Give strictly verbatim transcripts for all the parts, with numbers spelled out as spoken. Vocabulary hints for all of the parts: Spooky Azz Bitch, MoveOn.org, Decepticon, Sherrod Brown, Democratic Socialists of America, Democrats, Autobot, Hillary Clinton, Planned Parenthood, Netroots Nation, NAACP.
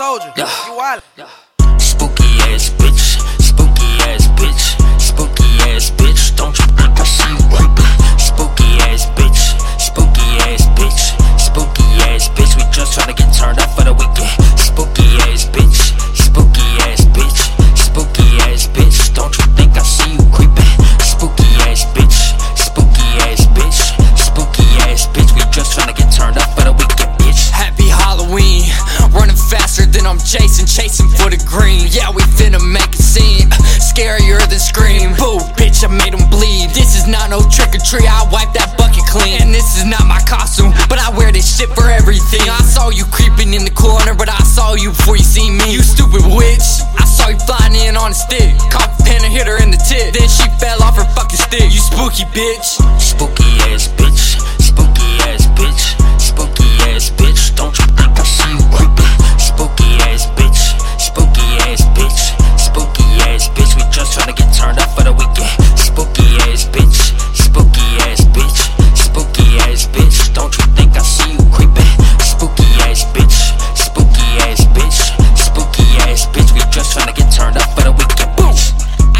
soldier. Yeah. You wild. Yeah. Spooky ass bitch. Spooky ass bitch. Spooky ass bitch. Don't you think I see you right? Spooky ass bitch. Spooky ass bitch. Spooky ass bitch. We just tryna get turned up for the weekend. Spooky ass bitch. Spooky ass bitch. Spooky ass bitch. Don't you think I see you creeping? Spooky ass bitch. Spooky ass bitch. Spooky ass bitch. We just tryna get turned up for the weekend, bitch. Happy Halloween. Running faster than I'm Jason, chasing for the green. Yeah, we finna make a scene, scarier than Scream. Boo, bitch, I made them bleed. This is not no trick or treat, I wipe that bucket clean. And this is not my costume, but I wear this shit for everything. I saw you creeping in the corner, but I saw you before you seen me. You stupid witch, I saw you flying in on a stick. Caught the pen and hit her in the tip, then she fell off her fucking stick. You spooky bitch. Spooky ass bitch. Spooky ass bitch. Spooky ass bitch. Don't you think I see you creeping? Spooky ass bitch, spooky ass bitch, spooky ass bitch. We just tryna get turned up for the weekend. Spooky ass bitch, spooky ass bitch, spooky ass bitch. Don't you think I see you creeping? Spooky ass bitch, spooky ass bitch, spooky ass bitch. We just tryna get turned up for the weekend. Boom!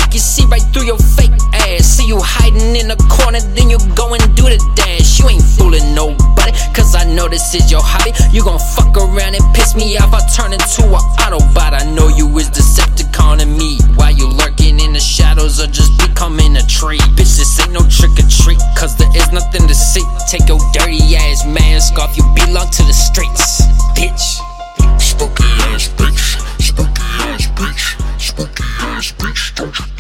I can see right through your fake ass. See you hiding in a corner, then you go and do the dash. You ain't fooling nobody, cause I know this is your hobby. You gon' fuck around and piss me off, I turn into an Autobot. I know you is Decepticon and me. While you lurking in the shadows or just becoming a tree. Bitch, this ain't no trick or treat, cause there is nothing to see. Take your dirty ass mask off, you belong to the streets, bitch. Spooky ass bitch, spooky ass bitch, spooky ass bitch, don't you